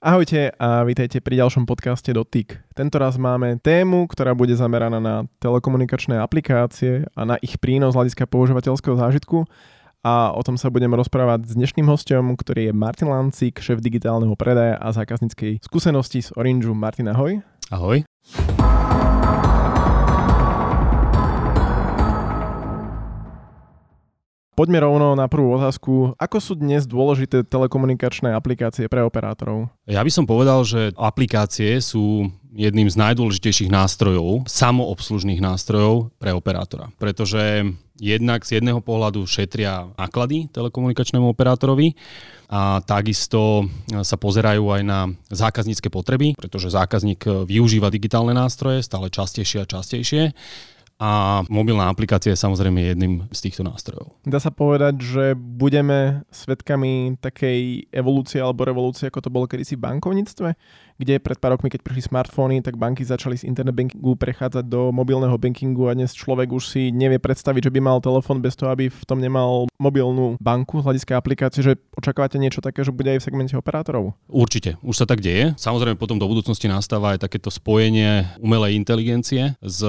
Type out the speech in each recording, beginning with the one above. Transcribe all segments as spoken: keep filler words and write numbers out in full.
Ahojte a vítajte pri ďalšom podcaste Dotyk. Tentoraz máme tému, ktorá bude zameraná na telekomunikačné aplikácie a na ich prínos z hľadiska používateľského zážitku. A o tom sa budeme rozprávať s dnešným hosťom, ktorý je Martin Lancík, šéf digitálneho predaja a zákazníckej skúsenosti z Orangeu. Martin, ahoj. Ahoj. Poďme rovno na prvú otázku. Ako sú dnes dôležité telekomunikačné aplikácie pre operátorov? Ja by som povedal, že aplikácie sú jedným z najdôležitejších nástrojov, samoobslužných nástrojov pre operátora. Pretože jednak z jedného pohľadu šetria náklady telekomunikačnému operátorovi a takisto sa pozerajú aj na zákaznícke potreby, pretože zákazník využíva digitálne nástroje stále častejšie a častejšie. A mobilná aplikácia je samozrejme jedným z týchto nástrojov. Dá sa povedať, že budeme svedkami takej evolúcie alebo revolúcie, ako to bolo kedysi v bankovníctve, kde pred pár rokmi, keď prišli smartfóny, tak banky začali z internet bankingu prechádzať do mobilného bankingu a dnes človek už si nevie predstaviť, že by mal telefón bez toho, aby v tom nemal mobilnú banku z hľadiska aplikácie, že očakávate niečo také, že bude aj v segmente operátorov? Určite, už sa tak deje. Samozrejme potom do budúcnosti nastáva aj takéto spojenie umelej inteligencie s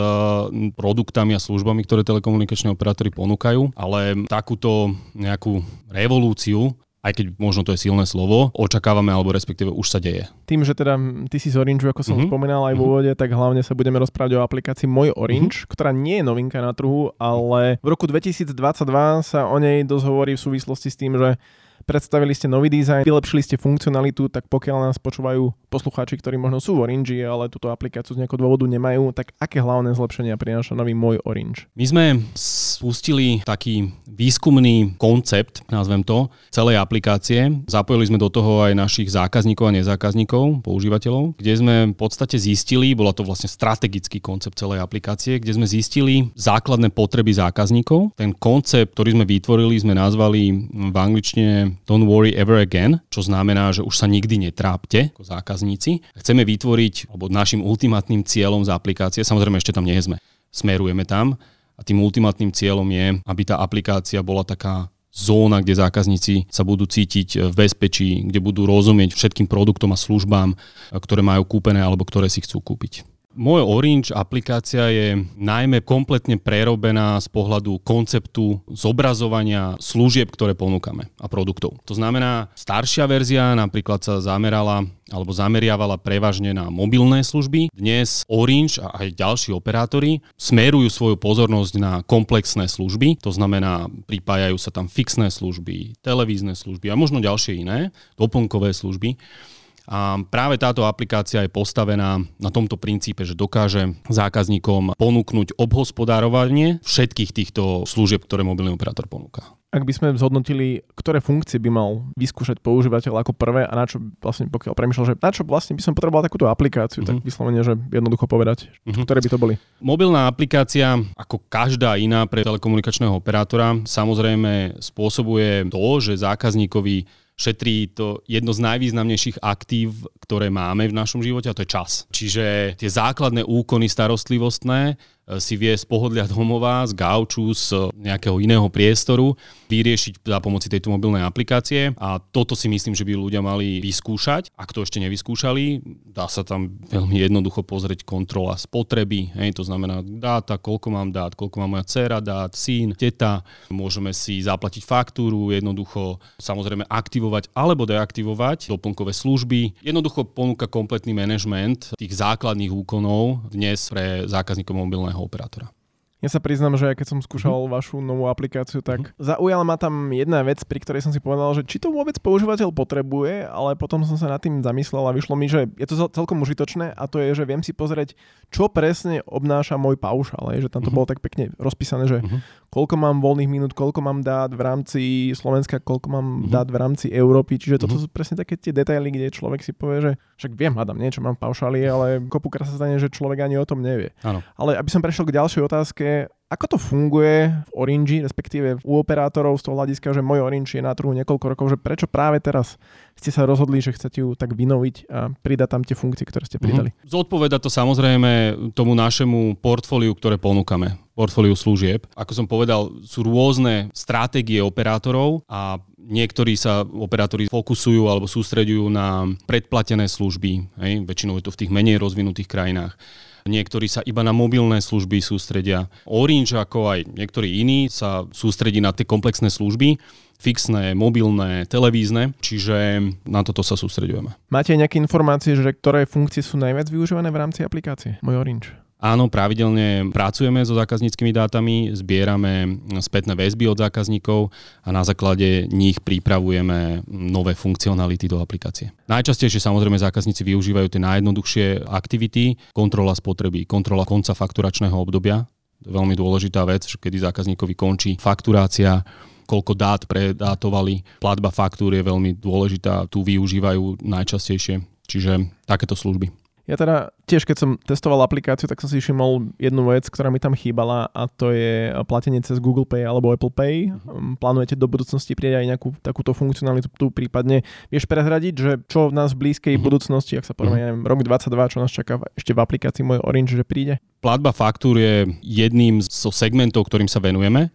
produktami produktami a službami, ktoré telekomunikační operátori ponúkajú, ale takúto nejakú revolúciu, aj keď možno to je silné slovo, očakávame alebo respektíve už sa deje. Tým, že teda ty si z Orangeu, ako som mm-hmm. spomínal aj v úvode, tak hlavne sa budeme rozprávať o aplikácii Moj Orange, mm-hmm. ktorá nie je novinka na trhu, ale v roku dvetisícdvadsaťdva sa o nej dosť hovorí v súvislosti s tým, že predstavili ste nový dizajn, vylepšili ste funkcionalitu, tak pokiaľ nás počúvajú poslucháči, ktorí možno sú v Orangei, ale túto aplikáciu z nejakého dôvodu nemajú, tak aké hlavné zlepšenia prináša nový Moj Orange? My sme spustili taký výskumný koncept, nazvem to, celej aplikácie. Zapojili sme do toho aj našich zákazníkov a nezákazníkov, používateľov, kde sme v podstate zistili, bola to vlastne strategický koncept celej aplikácie, kde sme zistili základné potreby zákazníkov. Ten koncept, ktorý sme vytvorili, sme nazvali v angličtine Don't worry ever again, čo znamená, že už sa nikdy netrápte ako zákazníci. Chceme vytvoriť, alebo našim ultimátnym cieľom z aplikácie, samozrejme ešte tam nie sme, smerujeme tam a tým ultimátnym cieľom je, aby tá aplikácia bola taká zóna, kde zákazníci sa budú cítiť v bezpečí, kde budú rozumieť všetkým produktom a službám, ktoré majú kúpené alebo ktoré si chcú kúpiť. Moj Orange aplikácia je najmä kompletne prerobená z pohľadu konceptu zobrazovania služieb, ktoré ponúkame a produktov. To znamená, staršia verzia napríklad sa zamerala alebo zameriavala prevažne na mobilné služby. Dnes Orange a aj ďalší operátori smerujú svoju pozornosť na komplexné služby, to znamená, pripájajú sa tam fixné služby, televízne služby a možno ďalšie iné, doplnkové služby. A práve táto aplikácia je postavená na tomto princípe, že dokáže zákazníkom ponúknuť obhospodárovanie všetkých týchto služieb, ktoré mobilný operátor ponúka. Ak by sme zhodnotili, ktoré funkcie by mal vyskúšať používateľ ako prvé a na čo vlastne, pokiaľ premýšľal, že na čo vlastne by som potreboval takúto aplikáciu, mm-hmm. tak vyslovene, že jednoducho povedať, mm-hmm. ktoré by to boli. Mobilná aplikácia, ako každá iná pre telekomunikačného operátora, samozrejme spôsobuje to, že zákazníkovi šetrí to jedno z najvýznamnejších aktív, ktoré máme v našom živote, a to je čas. Čiže tie základné úkony starostlivostné si vie z pohodlia domova, z gauču, z nejakého iného priestoru vyriešiť za pomoci tejto mobilnej aplikácie a toto si myslím, že by ľudia mali vyskúšať. Ak to ešte nevyskúšali, dá sa tam veľmi jednoducho pozrieť kontrola spotreby, hej, to znamená dáta, koľko mám dát, koľko má moja dcéra dát, syn, teta, môžeme si zaplatiť faktúru, jednoducho samozrejme aktivovať alebo deaktivovať doplnkové služby. Jednoducho ponúka kompletný manažment tých základných úkonov dnes pre zákazníkov mobilnej operátora. Ja sa priznám, že keď som skúšal mm. vašu novú aplikáciu, tak mm. zaujala ma tam jedna vec, pri ktorej som si povedal, že či to vôbec používateľ potrebuje, ale potom som sa nad tým zamyslel a vyšlo mi, že je to celkom užitočné a to je, že viem si pozrieť, čo presne obnáša môj paušal, že tam to mm. bolo tak pekne rozpísané, že mm. koľko mám voľných minút, koľko mám dát v rámci Slovenska, koľko mám mm. dát v rámci Európy, čiže toto mm. sú presne také tie detaily, kde človek si povie, že však viem, hádam, niečo mám v paušali, ale kopukrát sa stane, že človek ani o tom nevie. Áno. Ale aby som prešiel k ďalšej otázke, Ako to funguje v Orange, respektíve u operátorov z toho hľadiska, že Moj Orange je na trhu niekoľko rokov, že prečo práve teraz ste sa rozhodli, že chcete ju tak vynoviť a pridať tam tie funkcie, ktoré ste pridali? Mm-hmm. Zodpoveda to samozrejme tomu našemu portfóliu, ktoré ponúkame, portfóliu služieb. Ako som povedal, sú rôzne stratégie operátorov a niektorí sa operátori fokusujú alebo sústreďujú na predplatené služby. Hej? Väčšinou je to v tých menej rozvinutých krajinách. Niektorí sa iba na mobilné služby sústredia. Orange, ako aj niektorí iní, sa sústredí na tie komplexné služby, fixné, mobilné, televízne, čiže na toto sa sústreďujeme. Máte nejaké informácie, že ktoré funkcie sú najviac využívané v rámci aplikácie Moj Orange? Áno, pravidelne pracujeme so zákazníckymi dátami, zbierame spätné väzby od zákazníkov a na základe nich pripravujeme nové funkcionality do aplikácie. Najčastejšie samozrejme zákazníci využívajú tie najjednoduchšie aktivity, kontrola spotreby, kontrola konca fakturačného obdobia. To je veľmi dôležitá vec, kedy zákazníkovi končí fakturácia, koľko dát predátovali. Platba faktúr je veľmi dôležitá, tu využívajú najčastejšie, čiže takéto služby. Ja teda tiež, keď som testoval aplikáciu, tak som si všimol jednu vec, ktorá mi tam chýbala, a to je platenie cez Google Pay alebo Apple Pay. Plánujete do budúcnosti pridať aj nejakú takúto funkcionalitu, tu prípadne vieš prezradiť, že čo v nás v blízkej mm-hmm. budúcnosti, ak sa povieme, ja neviem, rok dvadsaťdva, čo nás čaká ešte v aplikácii Moj Orange, že príde? Platba faktúr je jedným zo segmentov, ktorým sa venujeme.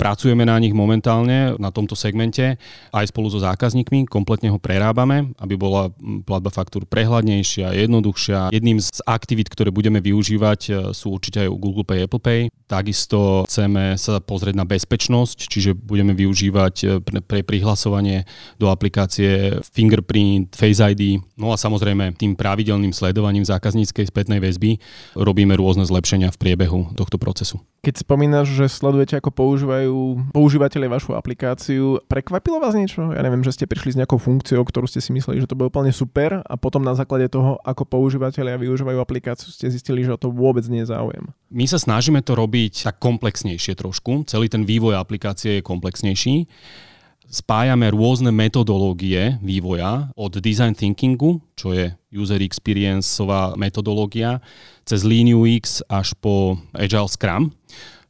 Pracujeme na nich momentálne, na tomto segmente, aj spolu so zákazníkmi, kompletne ho prerábame, aby bola platba faktúr prehľadnejšia, jednoduchšia. Jedným z aktivít, ktoré budeme využívať, sú určite aj Google Pay, Apple Pay. Takisto chceme sa pozrieť na bezpečnosť, čiže budeme využívať pre prihlasovanie do aplikácie Fingerprint, Face í dé. No a samozrejme tým pravidelným sledovaním zákazníckej spätnej väzby robíme rôzne zlepšenia v priebehu tohto procesu. Keď spomínaš, že sledujete, ako používajú používateľe vašu aplikáciu, prekvapilo vás niečo? Ja neviem, že ste prišli s nejakou funkciou, ktorú ste si mysleli, že to bude úplne super, a potom na základe toho, ako používateľia využívajú aplikáciu, ste zistili, že o to vôbec nie je záujem. My sa snažíme to robiť tak komplexnejšie trošku. Celý ten vývoj aplikácie je komplexnejší. Spájame rôzne metodológie vývoja od design thinkingu, čo je user experienceová metodológia, cez líniu X až po Agile Scrum,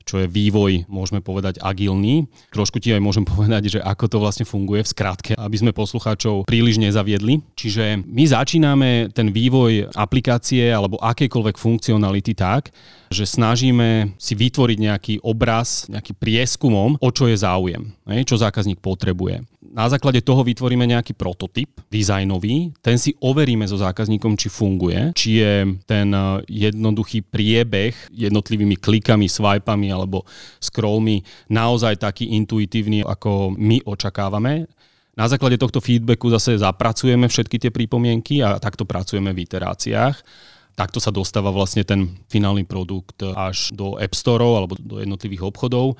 čo je vývoj, môžeme povedať, agilný. Trošku ti aj môžem povedať, že ako to vlastne funguje v skratke, aby sme poslucháčov príliš nezaviedli. Čiže my začíname ten vývoj aplikácie alebo akejkoľvek funkcionality tak, že snažíme si vytvoriť nejaký obraz, nejaký prieskumom, o čo je záujem, čo zákazník potrebuje. Na základe toho vytvoríme nejaký prototyp dizajnový, ten si overíme so zákazníkom, či funguje, či je ten jednoduchý priebeh jednotlivými klikami, swipeami alebo scrollmi naozaj taký intuitívny, ako my očakávame. Na základe tohto feedbacku zase zapracujeme všetky tie pripomienky a takto pracujeme v iteráciách. Takto sa dostáva vlastne ten finálny produkt až do App Store alebo do jednotlivých obchodov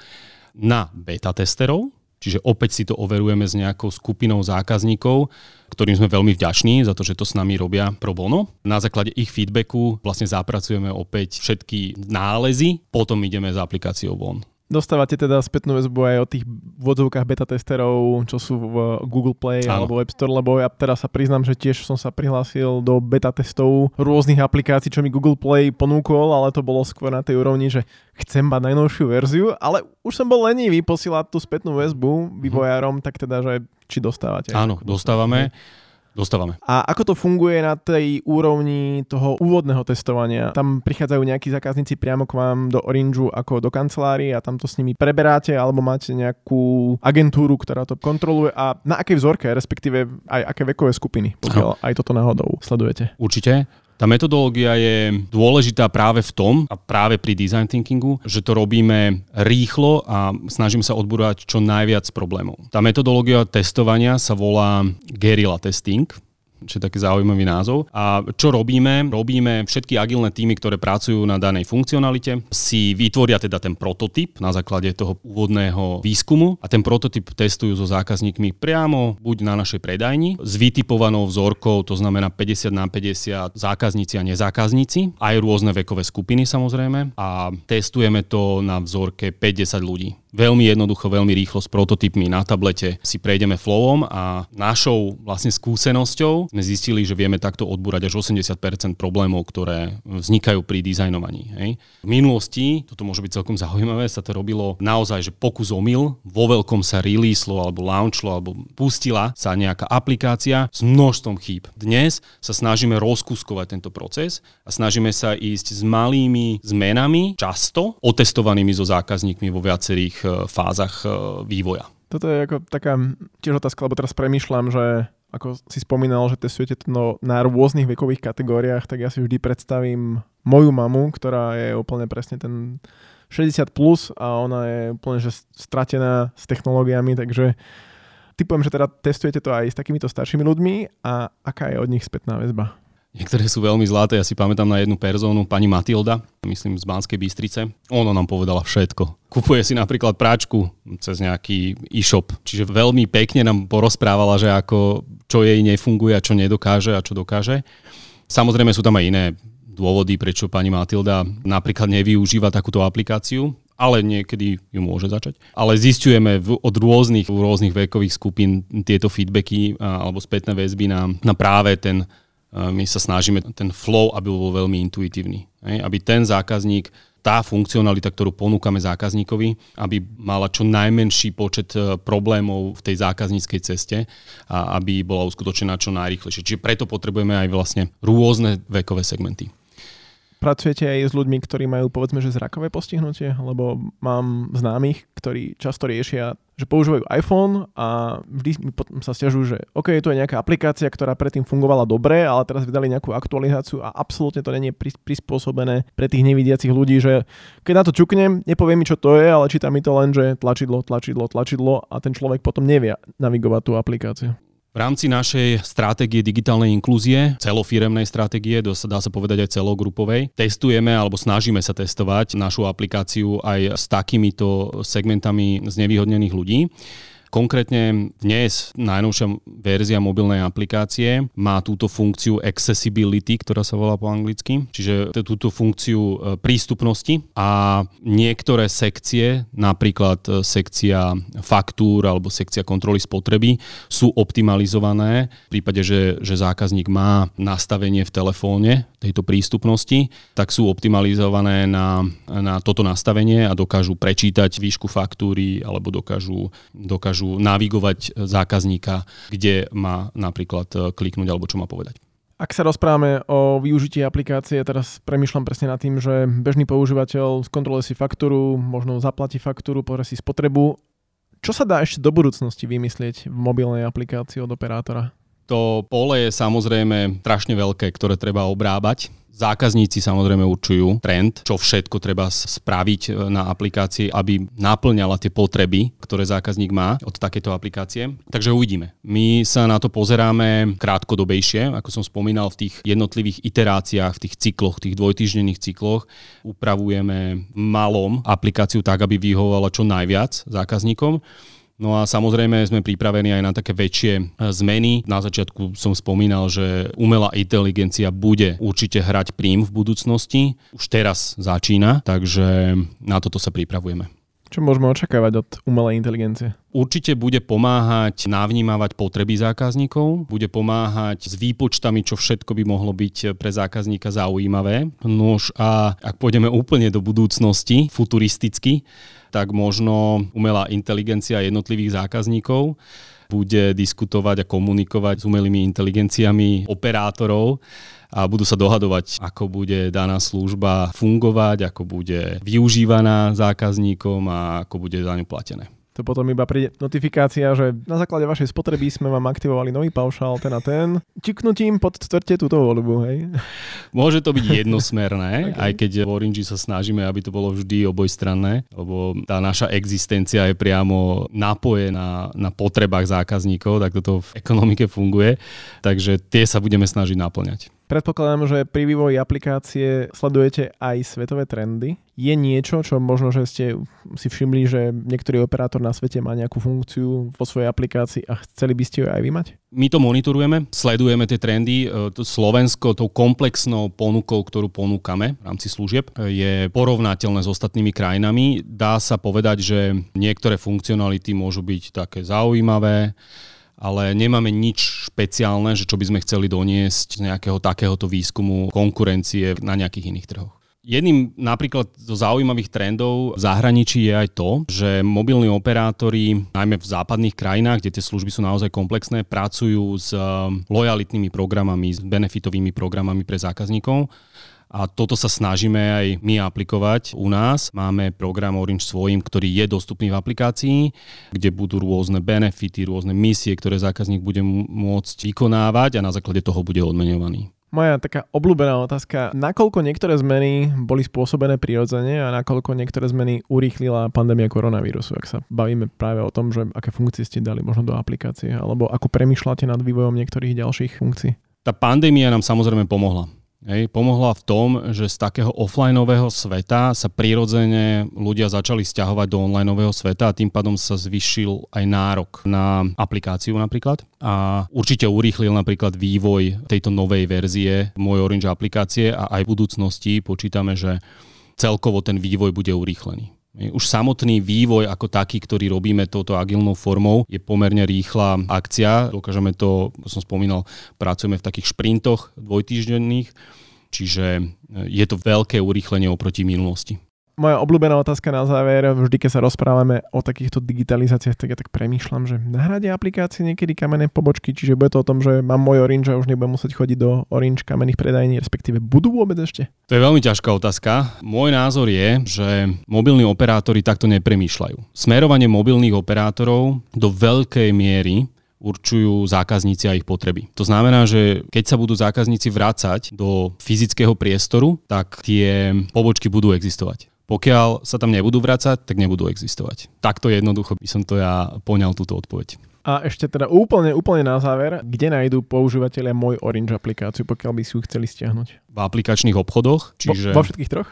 na beta testerov. Čiže opäť si to overujeme s nejakou skupinou zákazníkov, ktorým sme veľmi vďační za to, že to s nami robia pro bono. Na základe ich feedbacku vlastne zapracujeme opäť všetky nálezy, potom ideme s aplikáciou von. Dostávate teda spätnú väzbu aj o tých vodzovkách beta testerov, čo sú v Google Play Áno. alebo App Store, lebo ja teraz sa priznám, že tiež som sa prihlásil do beta testov rôznych aplikácií, čo mi Google Play ponúkol, ale to bolo skôr na tej úrovni, že chcem mať najnovšiu verziu, ale už som bol lenivý posielať tú spätnú väzbu vývojárom, tak teda, že či dostávate? Áno, dostávame. Dostávame. A ako to funguje na tej úrovni toho úvodného testovania? Tam prichádzajú nejakí zákazníci priamo k vám do Orangeu ako do kancelárii a tam to s nimi preberáte, alebo máte nejakú agentúru, ktorá to kontroluje, a na akej vzorke, respektíve aj aké vekové skupiny, pokiaľ aj toto náhodou sledujete? Určite. Tá metodológia je dôležitá práve v tom, a práve pri design thinkingu, že to robíme rýchlo a snažím sa odbúrať čo najviac problémov. Tá metodológia testovania sa volá Guerrilla Testing, čo je taký zaujímavý názov. A čo robíme? Robíme všetky agilné týmy, ktoré pracujú na danej funkcionalite, si vytvoria teda ten prototyp na základe toho úvodného výskumu a ten prototyp testujú so zákazníkmi priamo buď na našej predajni s vytipovanou vzorkou, to znamená päťdesiat na päťdesiat zákazníci a nezákazníci, aj rôzne vekové skupiny samozrejme, a testujeme to na vzorke päťdesiat ľudí. veľmi jednoducho, veľmi rýchlo s prototypmi na tablete si prejdeme flowom a našou vlastne skúsenosťou sme zistili, že vieme takto odbúrať až osemdesiat percent problémov, ktoré vznikajú pri dizajnovaní. Hej. V minulosti, toto môže byť celkom zaujímavé, sa to robilo naozaj, že pokus omyl, vo veľkom sa releaselo alebo launchlo alebo pustila sa nejaká aplikácia s množstvom chýb. Dnes sa snažíme rozkuskovať tento proces a snažíme sa ísť s malými zmenami, často otestovanými so zákazníkmi vo viacerých fázach vývoja. Toto je ako taká tiež otázka, lebo teraz premýšľam, že ako si spomínal, že testujete to na rôznych vekových kategóriách, tak ja si vždy predstavím moju mamu, ktorá je úplne presne ten šesťdesiat plus a ona je úplne že stratená s technológiami, takže typujem, že teda testujete to aj s takýmito staršími ľuďmi a aká je od nich spätná väzba? Niektoré sú veľmi zlaté, ja si pamätám na jednu personu, pani Matilda, myslím z Banskej Bystrice. Ona nám povedala všetko. Kupuje si napríklad práčku cez nejaký e-shop. Čiže veľmi pekne nám porozprávala, že ako, čo jej nefunguje a čo nedokáže a čo dokáže. Samozrejme sú tam aj iné dôvody, prečo pani Matilda napríklad nevyužíva takúto aplikáciu, ale niekedy ju môže začať. Ale zisťujeme od rôznych, rôznych vekových skupín tieto feedbacky alebo spätné väzby na, na práve ten. My sa snažíme ten flow, aby bol veľmi intuitívny. Aby ten zákazník, tá funkcionalita, ktorú ponúkame zákazníkovi, aby mala čo najmenší počet problémov v tej zákazníckej ceste a aby bola uskutočená čo najrýchlejšie. Čiže preto potrebujeme aj vlastne rôzne vekové segmenty. Pracujete aj s ľuďmi, ktorí majú povedzme, že zrakové postihnutie, lebo mám známych, ktorí často riešia, že používajú iPhone a vždy sa sťažujú, že OK, to je nejaká aplikácia, ktorá predtým fungovala dobre, ale teraz vydali nejakú aktualizáciu a absolútne to nie je prispôsobené pre tých nevidiacich ľudí, že keď na to čuknem, nepovie mi, čo to je, ale číta mi to len, že tlačidlo, tlačidlo, tlačidlo a ten človek potom nevie navigovať tú aplikáciu. V rámci našej stratégie digitálnej inklúzie, celofiremnej stratégie, dá sa povedať aj celogrupovej, testujeme alebo snažíme sa testovať našu aplikáciu aj s takýmito segmentami znevýhodnených ľudí. Konkrétne dnes najnovšia verzia mobilnej aplikácie má túto funkciu accessibility, ktorá sa volá po anglicky, čiže túto funkciu prístupnosti a niektoré sekcie, napríklad sekcia faktúr alebo sekcia kontroly spotreby, sú optimalizované v prípade, že, že zákazník má nastavenie v telefóne tejto prístupnosti, tak sú optimalizované na, na toto nastavenie a dokážu prečítať výšku faktúry alebo dokážu, dokážu navigovať zákazníka, kde má napríklad kliknúť alebo čo má povedať. Ak sa rozprávame o využití aplikácie, teraz premýšľam presne nad tým, že bežný používateľ skontroluje si faktúru, možno zaplatí faktúru, pozrie si spotrebu. Čo sa dá ešte do budúcnosti vymyslieť v mobilnej aplikácii od operátora? To pole je samozrejme strašne veľké, ktoré treba obrábať. Zákazníci samozrejme určujú trend, čo všetko treba spraviť na aplikácii, aby naplňala tie potreby, ktoré zákazník má od takéto aplikácie. Takže uvidíme. My sa na to pozeráme krátkodobejšie, ako som spomínal, v tých jednotlivých iteráciách, v tých cykloch, tých dvojtýždenných cykloch. Upravujeme malom aplikáciu tak, aby vyhovovala čo najviac zákazníkom. No a samozrejme sme pripravení aj na také väčšie zmeny. Na začiatku som spomínal, že umelá inteligencia bude určite hrať prím v budúcnosti. Už teraz začína, takže na toto sa pripravujeme. Čo môžeme očakávať od umelej inteligencie? Určite bude pomáhať navnímavať potreby zákazníkov, bude pomáhať s výpočtami, čo všetko by mohlo byť pre zákazníka zaujímavé. Nož a ak pôjdeme úplne do budúcnosti, futuristicky, tak možno umelá inteligencia jednotlivých zákazníkov bude diskutovať a komunikovať s umelými inteligenciami operátorov a budú sa dohadovať, ako bude daná služba fungovať, ako bude využívaná zákazníkom a ako bude za ňu platené. To potom iba príde notifikácia, že na základe vašej spotreby sme vám aktivovali nový paušál, ten a ten. Čiknutím podtvrďte túto voľbu, hej? Môže to byť jednosmerné, okay. Aj keď v Orange sa snažíme, aby to bolo vždy obojstranné, lebo tá naša existencia je priamo napojená na potrebách zákazníkov, tak toto v ekonomike funguje, takže tie sa budeme snažiť naplňať. Predpokladám, že pri vývoji aplikácie sledujete aj svetové trendy. Je niečo, čo možno, že ste si všimli, že niektorý operátor na svete má nejakú funkciu vo svojej aplikácii a chceli by ste ju aj vy mať? My to monitorujeme, sledujeme tie trendy. Slovensko tou komplexnou ponukou, ktorú ponúkame v rámci služieb, je porovnateľné s ostatnými krajinami. Dá sa povedať, že niektoré funkcionality môžu byť také zaujímavé, ale nemáme nič špeciálne, že čo by sme chceli doniesť nejakého takéhoto výskumu konkurencie na nejakých iných trhoch. Jedným napríklad zo zaujímavých trendov v zahraničí je aj to, že mobilní operátori, najmä v západných krajinách, kde tie služby sú naozaj komplexné, pracujú s lojalitnými programami, s benefitovými programami pre zákazníkov. A toto sa snažíme aj my aplikovať u nás. Máme program Orange svojím, ktorý je dostupný v aplikácii, kde budú rôzne benefity, rôzne misie, ktoré zákazník bude môcť vykonávať a na základe toho bude odmeňovaný. Moja taká obľúbená otázka, nakoľko niektoré zmeny boli spôsobené prirodzene a nakoľko niektoré zmeny urýchlila pandémia koronavírusu, ak sa bavíme práve o tom, že aké funkcie ste dali možno do aplikácie alebo ako premýšľate nad vývojom niektorých ďalších funkcií? Tá pandémia nám samozrejme pomohla. Hej, pomohla v tom, že z takého offlineového sveta sa prirodzene ľudia začali sťahovať do onlineového sveta a tým pádom sa zvýšil aj nárok na aplikáciu napríklad. A určite urýchlil napríklad vývoj tejto novej verzie Moj Orange aplikácie a aj v budúcnosti počítame, že celkovo ten vývoj bude urýchlený. Už samotný vývoj ako taký, ktorý robíme touto agilnou formou, je pomerne rýchla akcia. Dokážeme to, ako som spomínal, pracujeme v takých šprintoch dvojtýždenných, čiže je to veľké urýchlenie oproti minulosti. Moja obľúbená otázka na záver, vždy keď sa rozprávame o takýchto digitalizáciách, tak ja tak premýšľam, že nahradia aplikácie niekedy kamenné pobočky, čiže bude to o tom, že mám môj Orange a už nebudem musieť chodiť do Orange kamenných predajní, respektíve budú vôbec ešte? To je veľmi ťažká otázka. Môj názor je, že mobilní operátori takto nepremýšľajú. Smerovanie mobilných operátorov do veľkej miery určujú zákazníci a ich potreby. To znamená, že keď sa budú zákazníci vrácať do fyzického priestoru, tak tie pobočky budú existovať. Pokiaľ sa tam nebudú vracať, tak nebudú existovať. Takto jednoducho by som to ja poňal túto odpoveď. A ešte teda úplne, úplne na záver, kde nájdú používateľia Moj Orange aplikáciu, pokiaľ by si ju chceli stiahnuť? V aplikačných obchodoch, čiže... Vo, vo všetkých troch?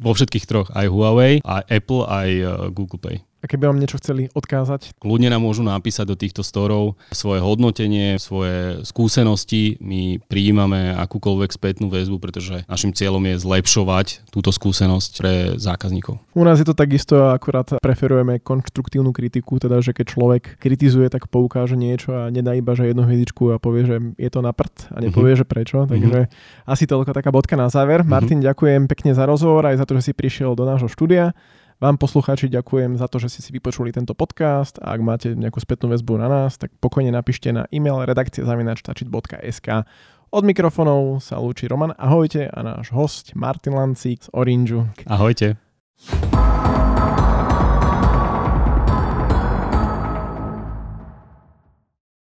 Vo všetkých troch, aj Huawei, aj Apple, aj Google Pay. A keby vám niečo chceli odkázať? Kľudne nám môžu napísať do týchto storov svoje hodnotenie, svoje skúsenosti. My prijímame akúkoľvek spätnú väzbu, pretože našim cieľom je zlepšovať túto skúsenosť pre zákazníkov. U nás je to takisto, akurát preferujeme konštruktívnu kritiku, teda že keď človek kritizuje, tak poukáže niečo a nedá iba že jednu hviezdičku a povie, že je to na prd a nepovie, mm-hmm. že prečo. Takže mm-hmm. asi toľko taká bodka na záver. Mm-hmm. Martin, ďakujem pekne za rozhovor aj za to, že si prišiel do nášho štúdia. Vám poslucháči ďakujem za to, že ste si vypočuli tento podcast a ak máte nejakú spätnú väzbu na nás, tak pokojne napíšte na e-mail redakcia zavináč tačit bodka es ká. Od mikrofónov sa lúči Roman, ahojte, a náš host Martin Lancík z Orangeu. Ahojte.